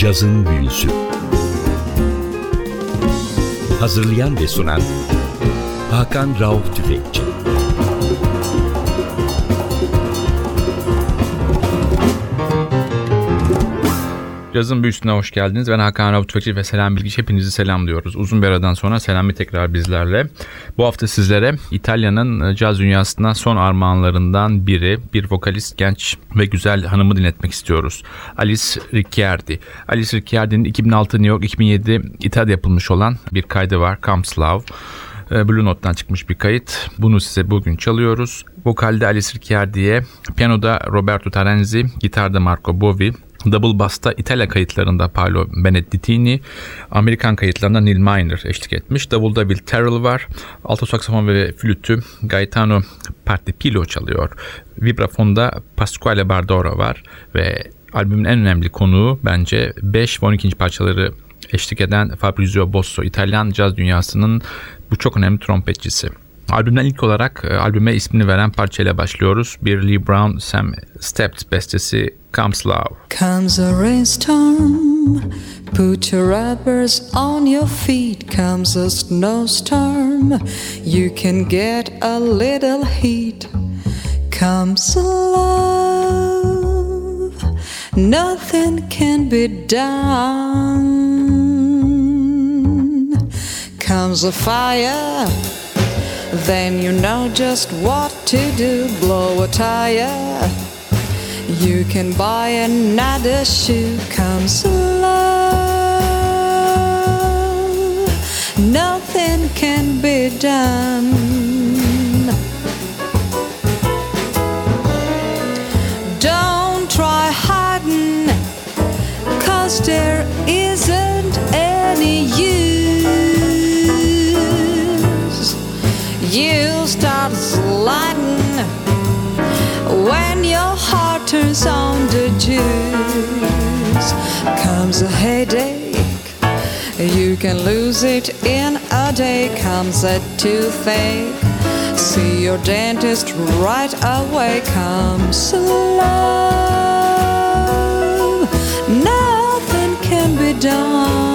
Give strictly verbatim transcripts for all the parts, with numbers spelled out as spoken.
Cazın Büyüsü. Hazırlayan ve sunan Hakan Rauf Tüfekçi. Cazın Büyüsü'ne hoş geldiniz. Ben Hakan Rauf Tüfekçi ve Senem Bilici. Hepinizi selamlıyoruz. Uzun bir aradan sonra Senem tekrar bizlerle. Bu hafta sizlere İtalya'nın caz dünyasına son armağanlarından biri, bir vokalist, genç ve güzel hanımı dinletmek istiyoruz. Alice Ricciardi. Alice Ricciardi'nin iki bin altı New York, iki bin yedi İtalya'da yapılmış olan bir kaydı var. Comes Love. Blue Note'dan çıkmış bir kayıt. Bunu size bugün çalıyoruz. Vokalde Alice Ricciardi'ye, piyanoda Roberto Tarenzi, gitarda Marco Bovi, double bass'ta İtalya kayıtlarında Paolo Benedettini, Amerikan kayıtlarında Neil Miner eşlik etmiş. Davulda Will Terrell var. Alto saksafon ve flütü Gaetano Partipilo çalıyor. Vibrafonda Pasquale Bardaro var ve albümün en önemli konuğu bence beş ve on ikinci parçaları eşlik eden Fabrizio Bosso, İtalyan caz dünyasının bu çok önemli trompetçisi. Albümden ilk olarak albüme ismini veren parçayla başlıyoruz. Bir Lee Brown, Sam Stept bestesi Comes Love. Comes a rainstorm, put your rubbers on your feet. Comes a snowstorm, you can get a little heat. Comes love, nothing can be done. Comes a fire, then you know just what to do. Blow a tire, you can buy another shoe. Comes love, nothing can be done. Don't try hiding, 'cause there isn't any use. You'll start sliding when your heart turns on the juice. Comes a headache, you can lose it in a day. Comes a toothache, see your dentist right away. Comes love, nothing can be done.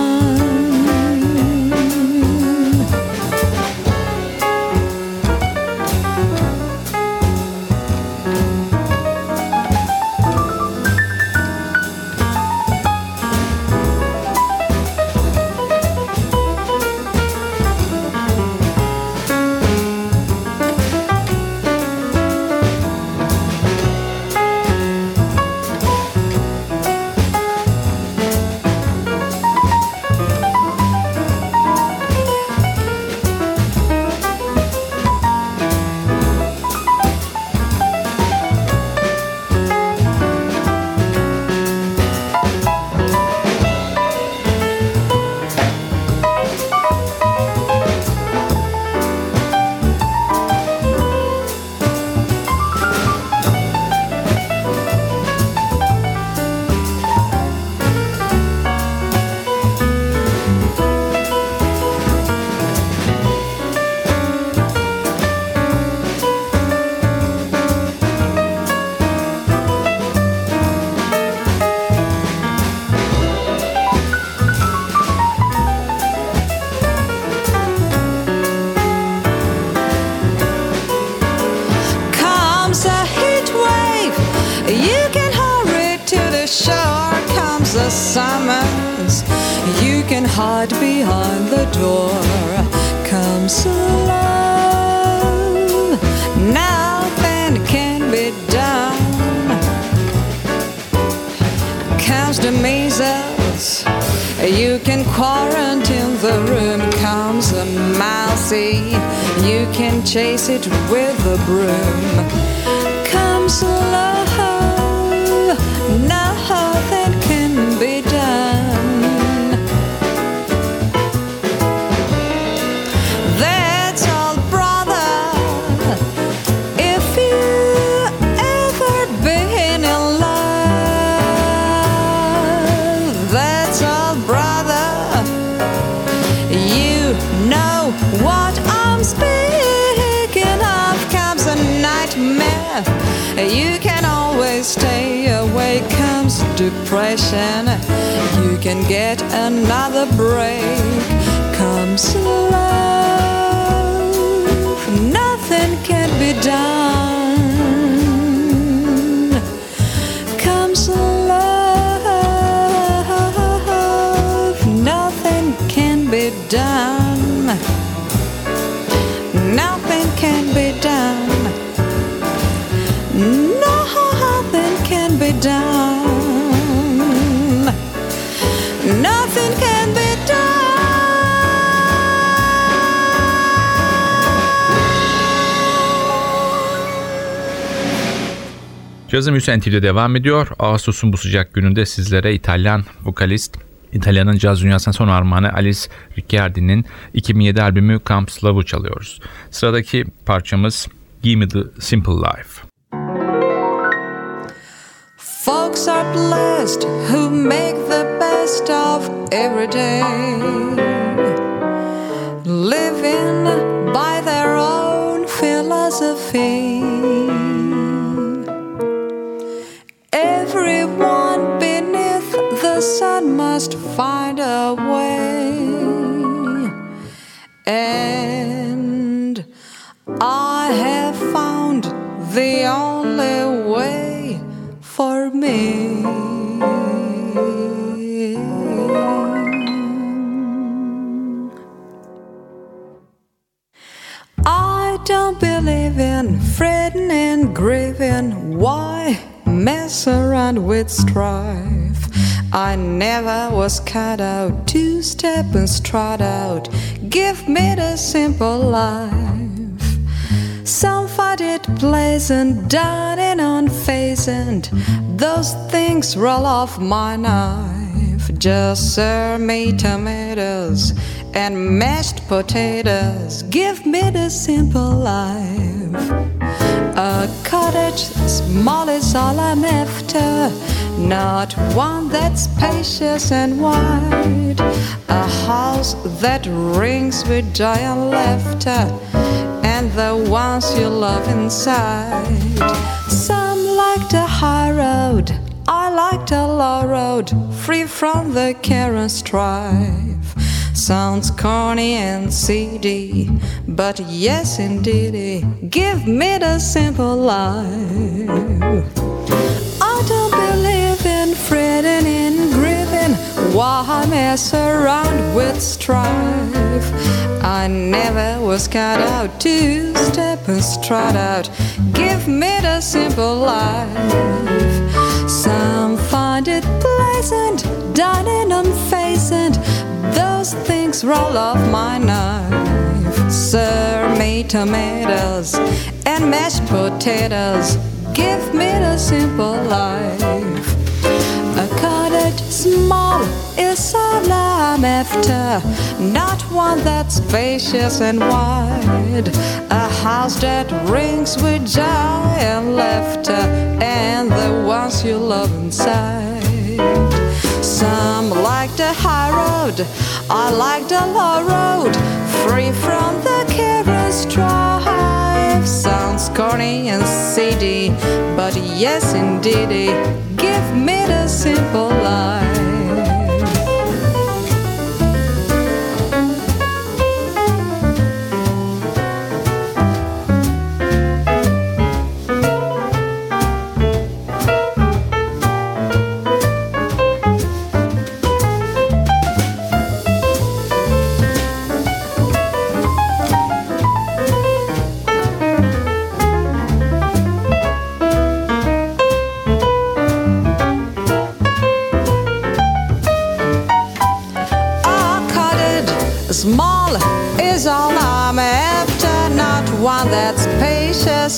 Chase it with a broom. Comes love, nothing can be done. That's all, brother. If you ever been in love, that's all, brother. You know what I'm speaking. You can always stay away. Comes to depression, you can get another break. Comes love, nothing can be done. Comes love, nothing can be done. Nothing can be done. Nothing can be done. Nothing can be done. Cazın Büyüsü N T V'de devam ediyor. Ağustos'un bu sıcak gününde sizlere İtalyan vokalist, İtalya'nın caz dünyasına son armağanı Alice Ricciardi'nin iki bin yedi albümü Comes Love'u çalıyoruz. Sıradaki parçamız Give Me The Simple Life. Folks are blessed who make the best of every day, living by their own philosophy. Everyone beneath the sun must find a way, and I have found the only way for me. I don't believe in fretting and grieving. Why mess around with strife? I never was cut out to step and strut out. Give me the simple life. Some find it pleasant, dining on pheasant. Those things roll off my knife. Just serve me tomatoes and mashed potatoes. Give me the simple life. A cottage small is all I'm after, not one that's spacious and wide. A house that rings with joy and laughter, and the ones you love inside. Some like the high road, I like the low road, free from the care and strife. Sounds corny and seedy, but yes indeedy, give me the simple life. I don't believe in fretting and grieving. Why mess around with strife? I never was cut out to step and strut out. Give me the simple life. Some find it pleasant, dining on pheasant. Those things roll off my knife. Serve me tomatoes and mashed potatoes. Give me the simple life. A cottage small is all I'm after, not one that's spacious and wide. A house that rings with joy and laughter, and the ones you love inside. Some like the high road, I like the low road, free from the care and strife. Sounds corny and seedy, but yes indeedy, give me the simple life.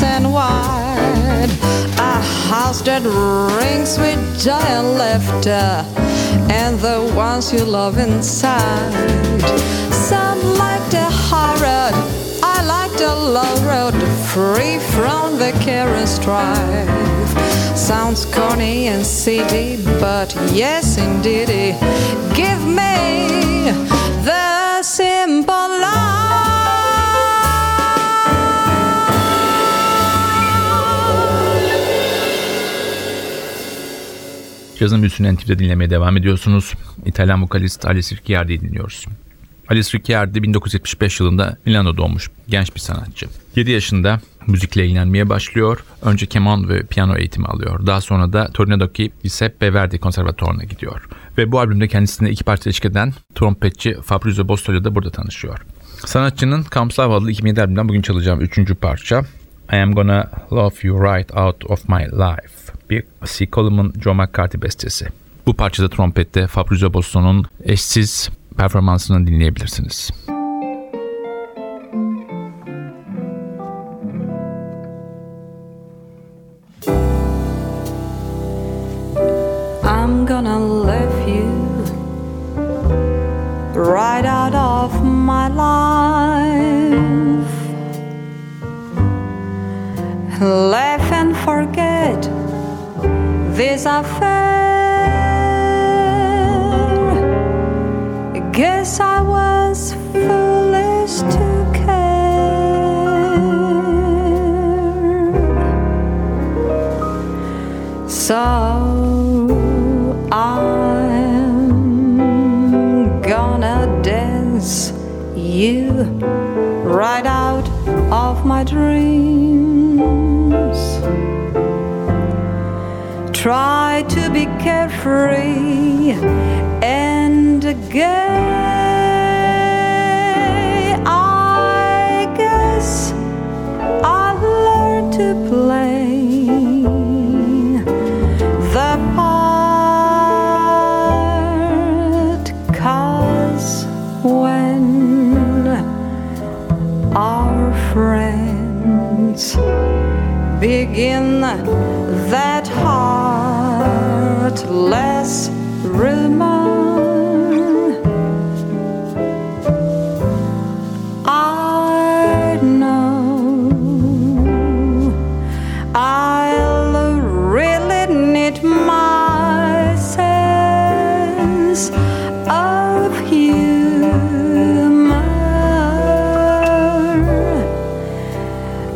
And wide, a house that rings with joy and laughter, and the ones you love inside. Some like the high road, I like the low road, free from the care and strife. Sounds corny and seedy, but yes indeedy, give me the simple life. Cazın Büyüsü'nü N T V'de dinlemeye devam ediyorsunuz. İtalyan vokalist Alice Ricciardi'yi dinliyoruz. Alice Ricciardi bin dokuz yüz yetmiş beş yılında Milano'da doğmuş genç bir sanatçı. yedi yaşında müzikle ilgilenmeye başlıyor. Önce keman ve piyano eğitimi alıyor. Daha sonra da Torino'daki Giuseppe Verdi Konservatuvarı'na gidiyor. Ve bu albümde kendisine iki parça eşlik eden trompetçi Fabrizio Bosso ile de burada tanışıyor. Sanatçının Comes Love adlı iki bin yedi albümden bugün çalacağım üçüncü parça I Am Gonna Love You Right Out Of My Life, bir C. Coleman, Joe McCarthy bestesi. Bu parçada trompette Fabrizio Bosso'nun eşsiz performansını dinleyebilirsiniz. I'm gonna love you right out of my life. Laugh and forget this affair. Guess I was foolish to care. So I'm gonna dance you right out of my dreams. Try to be carefree and gay. I guess I learned to play the part. Begin that heartless rumor. I know I'll really need my sense of humor.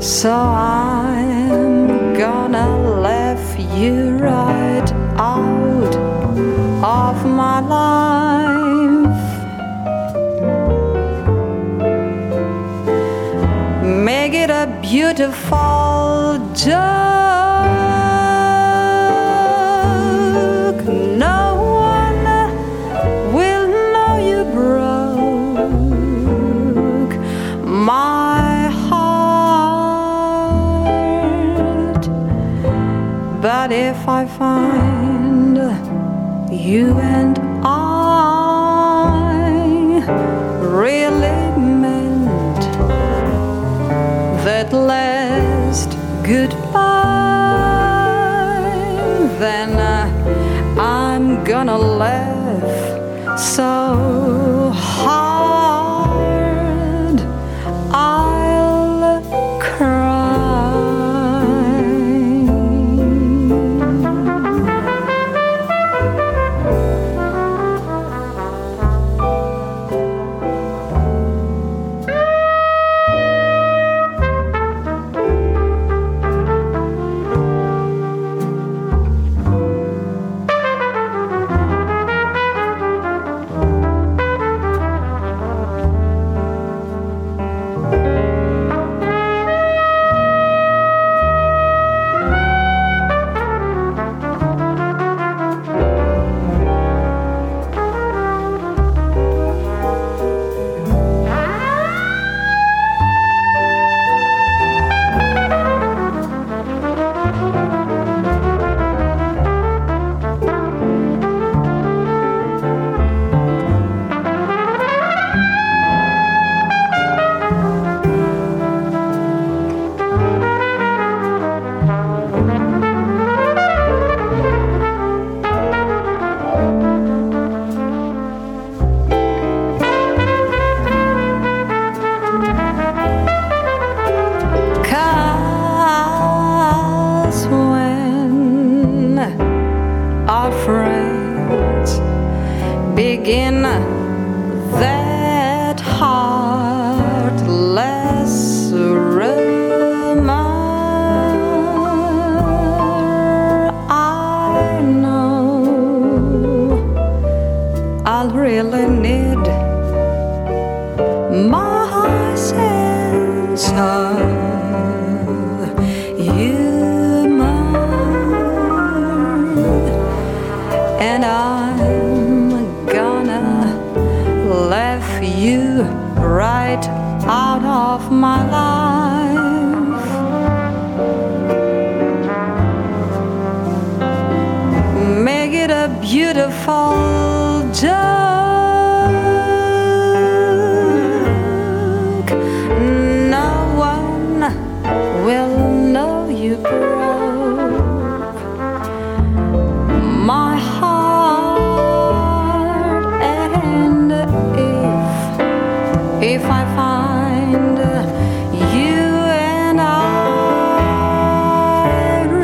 So I you right out of my life. Make it a beautiful joke. No one will know you broke my. But if I find you and I really meant that last goodbye, then I'm gonna laugh so hard I'll cry. heart out of my life. Make it a beautiful joke. No one will know you broke my heart. And if, if I find you and I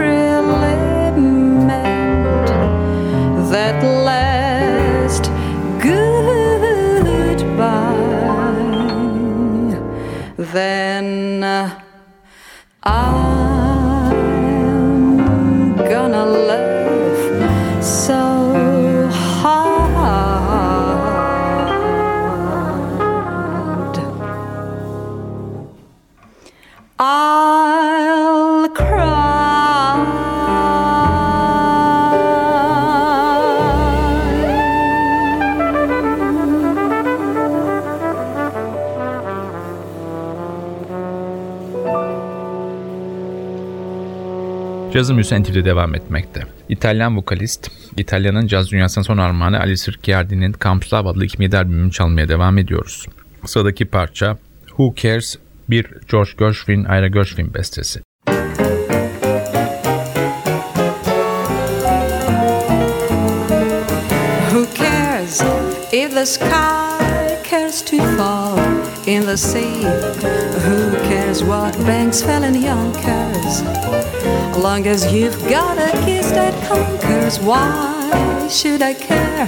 really meant that last goodbye, then I'm gonna laugh so hard. I'll cry. Cazın Büyüsü N T V'de devam etmekte. İtalyan vokalist, İtalya'nın caz dünyasının son armağanı Alice Ricciardi'nin Campus Love adlı iki bin yedi albümünü çalmaya devam ediyoruz. Sıradaki parça Who Cares, bir George Gershwin, Ira Gershwin bestesi. Who cares if the sky cares to fall in the sea? Who cares what banks fell in young cares? Long as you've got a kiss that conquers, why should I care?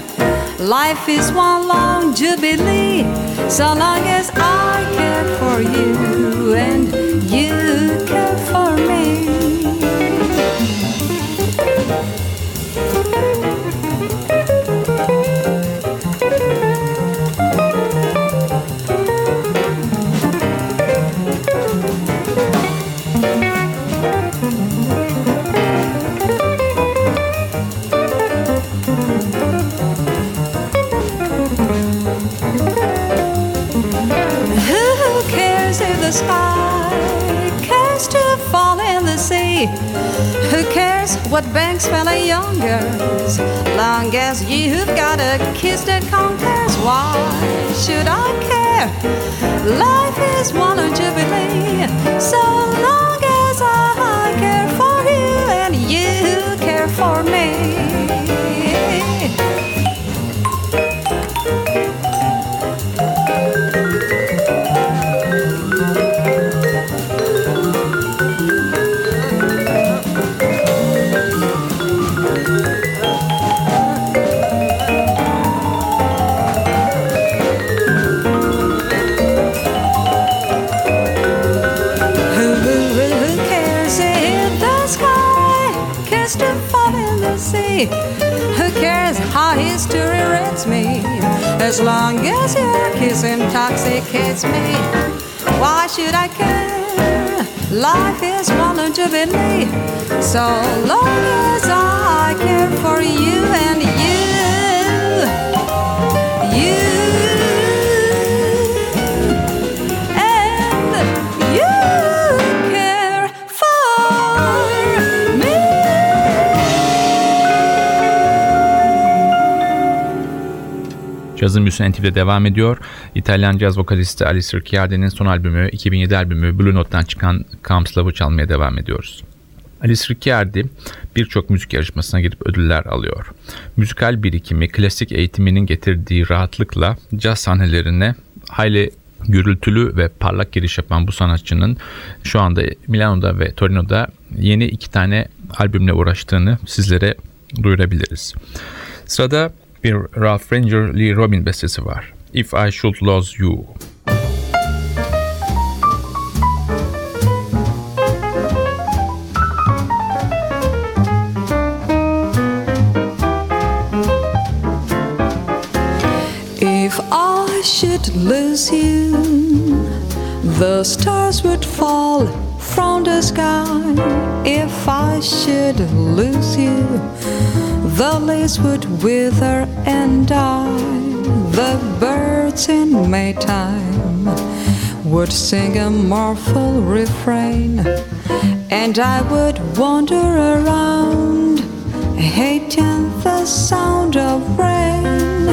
Life is one long jubilee, so long as I care for you and you care for me. Who cares what banks fella young girls? Long as you've got a kiss that conquers, why should I care? Life is one jubilee, so long as I care for you and you care for me. Who cares how history reads me? As long as your kiss intoxicates me, why should I care? Life is one jubilee, so long as I care for you and you, you and you. Cazın Büyüsü N T V'de devam ediyor. İtalyan caz vokalisti Alice Ricciardi'nin son albümü, iki bin yedi albümü Blue Note'dan çıkan Comes Love'ı çalmaya devam ediyoruz. Alice Ricciardi birçok müzik yarışmasına girip ödüller alıyor. Müzikal birikimi, klasik eğitiminin getirdiği rahatlıkla caz sahnelerine hayli gürültülü ve parlak giriş yapan bu sanatçının şu anda Milano'da ve Torino'da yeni iki tane albümle uğraştığını sizlere duyurabiliriz. Sırada bir Ralph Ranger Lee Robin bestesi var. If I Should Lose You. If I should lose you, the stars would fall from the sky. If I should lose you, the leaves would wither and die, the birds in Maytime would sing a mournful refrain, and I would wander around, hating the sound of rain.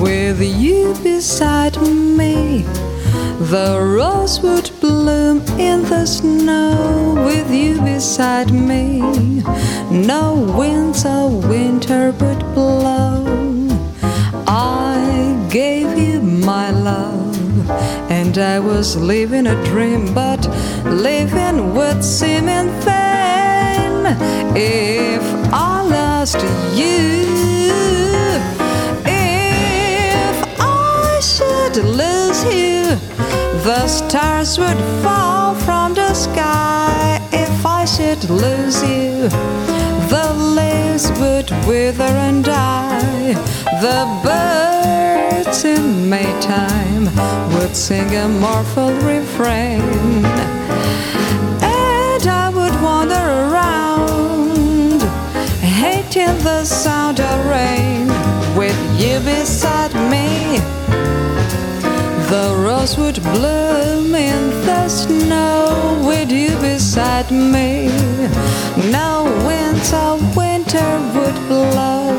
With you beside me, the rose would bloom in the snow. With you beside me, no winds of winter would blow. I gave you my love, and I was living a dream, but living would seem in vain if I lost you. If I should lose you, the stars would fall from the sky. If I should lose you, the leaves would wither and die. The birds in Maytime would sing a mournful refrain, and I would wander around, hating the sound of rain. With you beside me, the rose would bloom in the snow. With you beside me, no winds of winter would blow.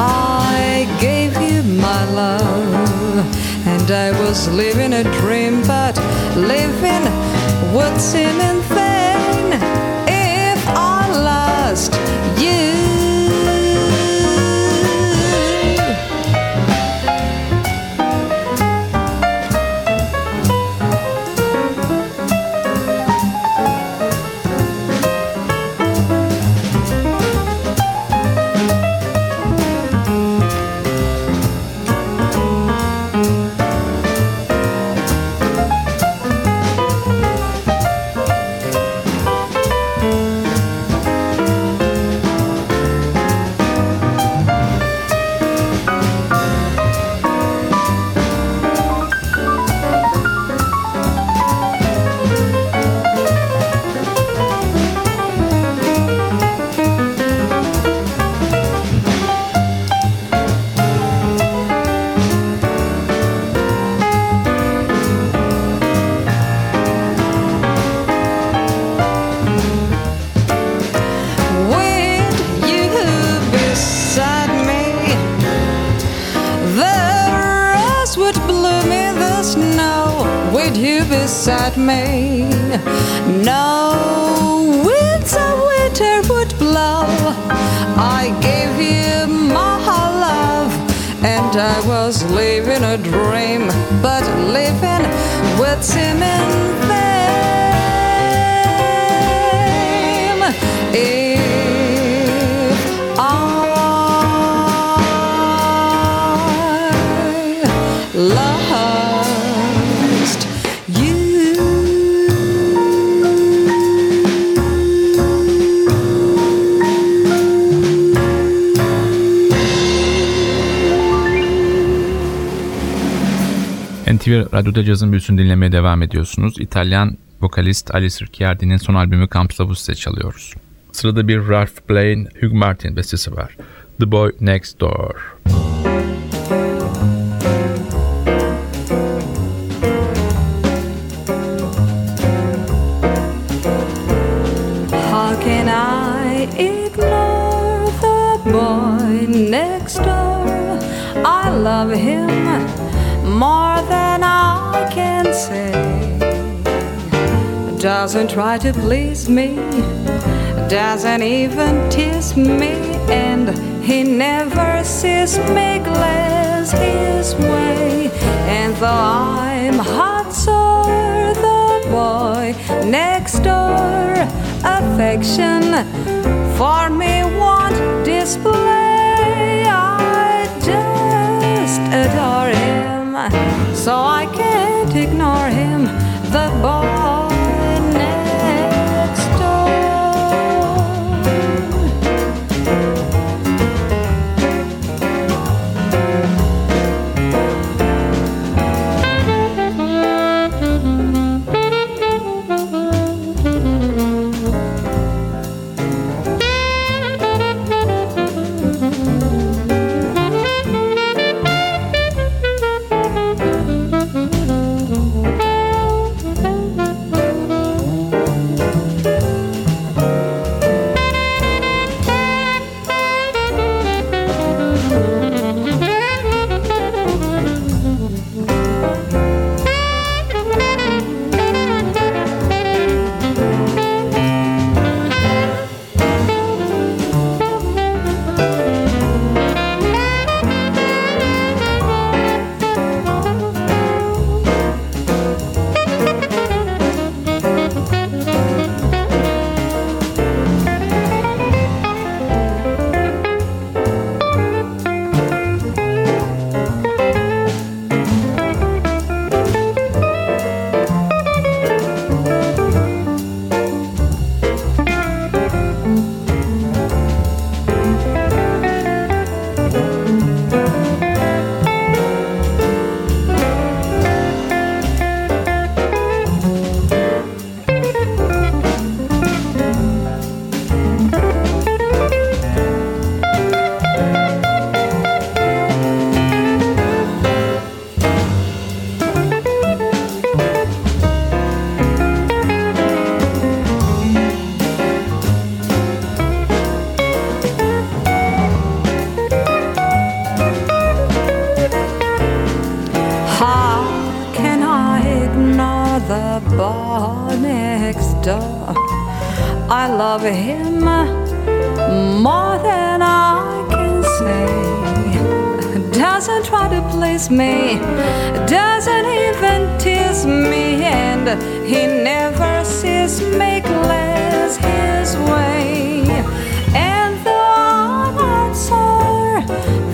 I gave you my love, and I was living a dream, but living would seem in vain if I lost you. Me. No winds of winter would blow. I gave you my love, and I was living a dream, but living would seem in vain if I love. N T V Radyo'da Cazın Büyüsü'nü dinlemeye devam ediyorsunuz. İtalyan vokalist Alice Ricciardi'nin son albümü Campus Labus'e çalıyoruz. Sırada bir Ralph Blaine, Hugh Martin bestesi var. The Boy Next Door. How can I ignore the boy next door? I love him more than I can say. Doesn't try to please me, doesn't even tease me, and he never sees me glaze his way. And though I'm hot sore, the boy next door affection for me won't display. I just adore him, so I can't ignore him, the boy next door. Thank you. the bar next door. I love him more than I can say. Doesn't try to please me, doesn't even tease me, and he never sees me glaze his way. And though I'm sore,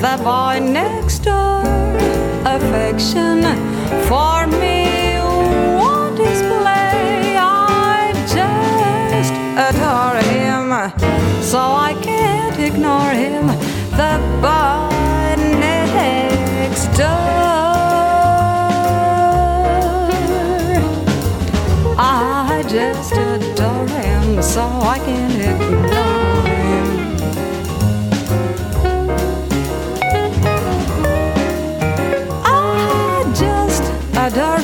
the boy next door, affection for me won't display. I just adore him, so I can't ignore him, the boy next door. I just adore him, so I can't ignore him. Adore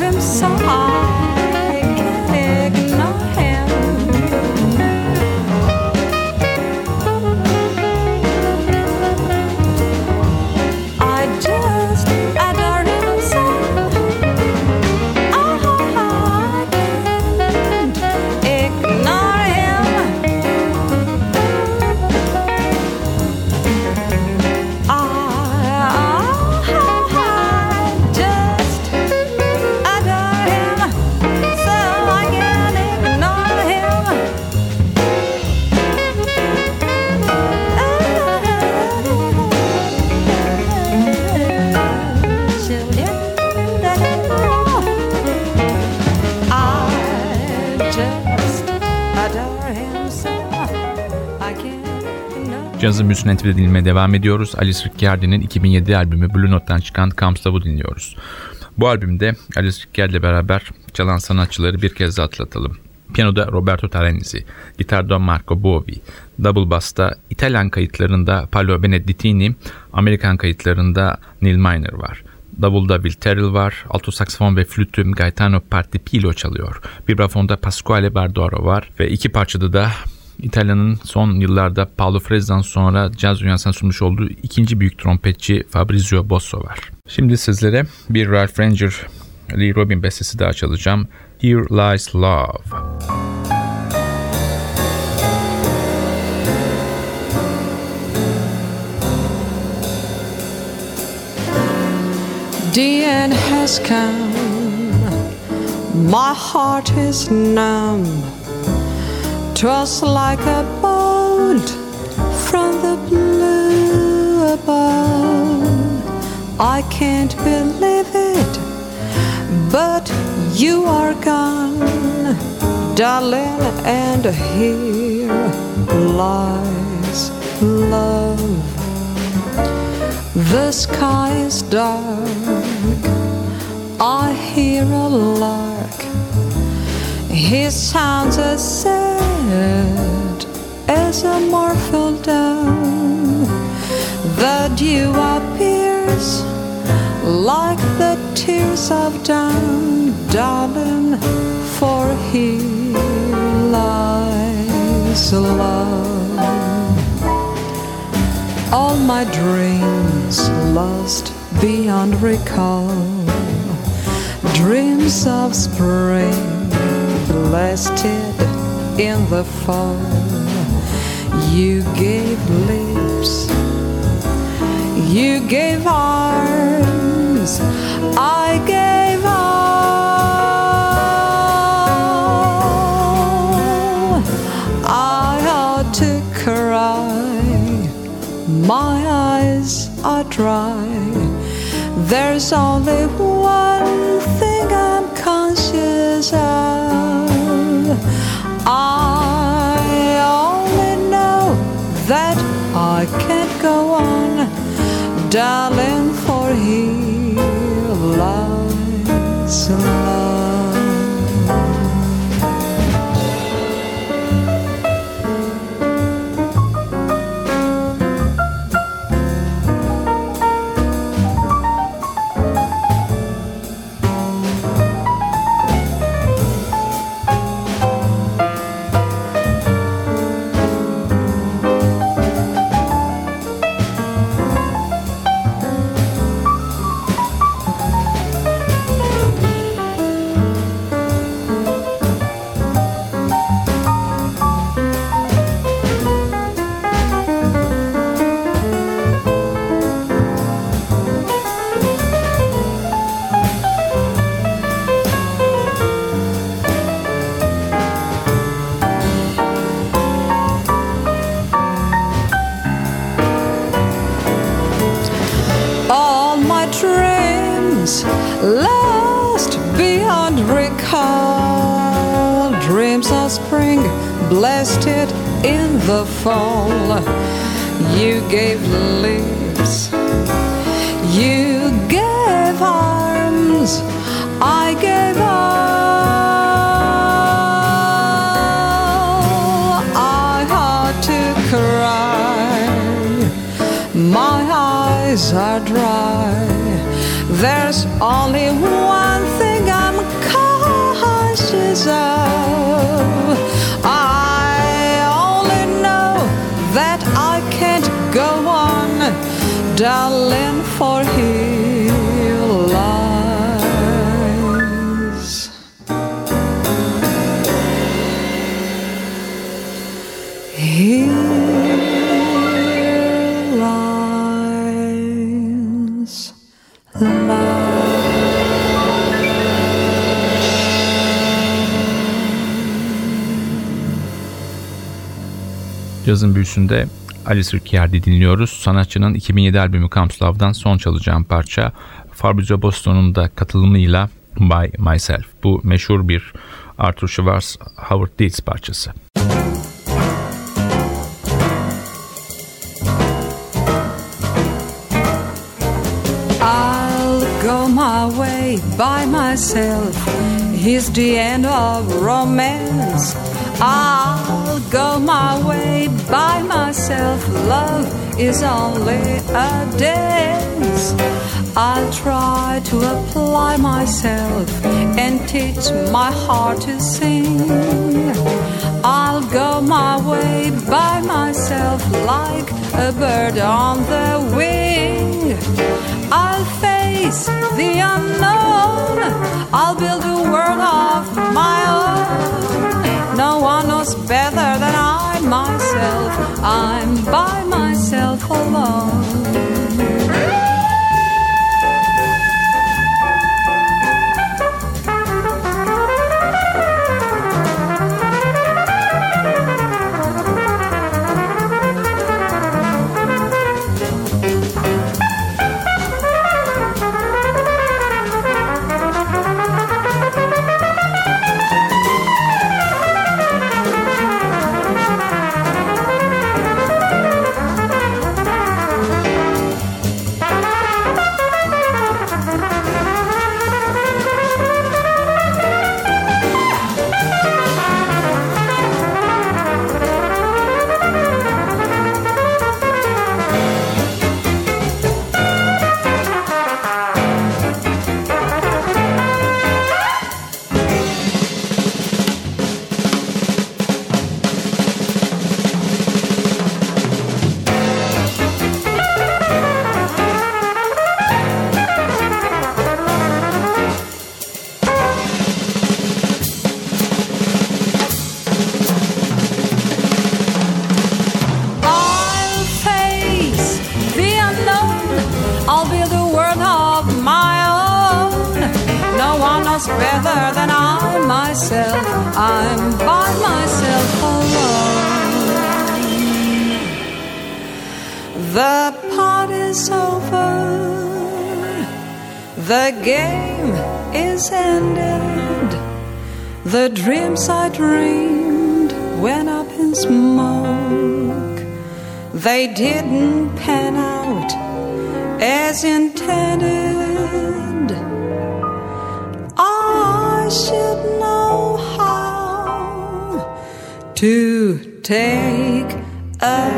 him, so I can't ignore him. I just adore him, so I can't ignore him. I Cazın büyüsünün entvide dinlemeye devam ediyoruz. Alice Ricciardi'nin iki bin yedi albümü Blue Note'dan çıkan Comes Love'u dinliyoruz. Bu albümde Alice Ricciardi ile beraber çalan sanatçıları bir kez daha atlatalım. Piyanoda Roberto Tarenzi, gitarda Marco Bovi, double bass'ta İtalyan kayıtlarında Paolo Benedettini, Amerikan kayıtlarında Neil Miner var. Davulda Will Terrell var, alto saksafon ve flütüm Gaetano Partipilo çalıyor. Vibrafonda Pasquale Bardaro var ve iki parçada da İtalya'nın son yıllarda Paolo Frese'den sonra caz dünyasına sunmuş olduğu ikinci büyük trompetçi Fabrizio Bosso var. Şimdi sizlere bir Ralph Ranger, Lee Robin bestesi daha çalacağım. Here Lies Love. The end has come, my heart is numb. 'Twas like a bolt from the blue above. I can't believe it, but you are gone, darling, and here lies love. The sky is dark, I hear a lark. He sounds as sad as a mournful down. The dew appears like the tears of dawn, darling, for here lies love. All my dreams lost beyond recall, dreams of spring lasted in the fall. You gave lips, you gave arms, I gave all. I ought to cry, my eyes are dry. There's only one thing I'm conscious of. I only know that I can't go on, darling, for here lies love. blasted in the fall. You gave lips, you gave arms, I gave all. I had to cry, my eyes are dry. There's only one thing I'm conscious of. I only know that I can't go on, darling, for he lies. He Cazın Büyüsü'nde Alice Ricciardi dinliyoruz. Sanatçının iki bin yedi albümü Comes Love'dan son çalacağım parça Fabrizio Bosso'nun da katılımıyla By Myself. Bu meşhur bir Arthur Schwartz Howard Dietz parçası. I'll go my way by myself. Here's the end of romance. I'll go my way by myself. Love is only a dance. I'll try to apply myself and teach my heart to sing. I'll go my way by myself like a bird on the wing. I'll face the unknown. I'll build a world of my own. No one knows better than I myself. I'm by myself alone. I'm by myself alone. The party's over, the game is ended, the dreams I dreamed went up in smoke. They didn't pan out as intended. I should know how to take a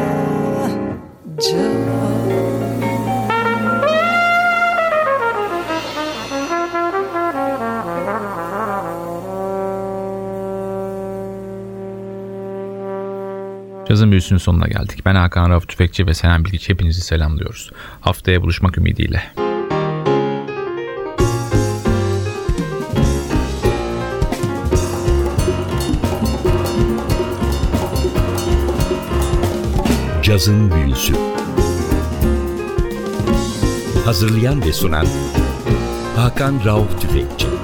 job. Cazın Büyüsü'nün sonuna geldik. Ben Hakan Rauf Tüfekçi ve Senem Bilici hepinizi selamlıyoruz. Haftaya buluşmak ümidiyle. Cazın Büyüsü. Hazırlayan ve sunan Hakan Rauf Tüfekçi.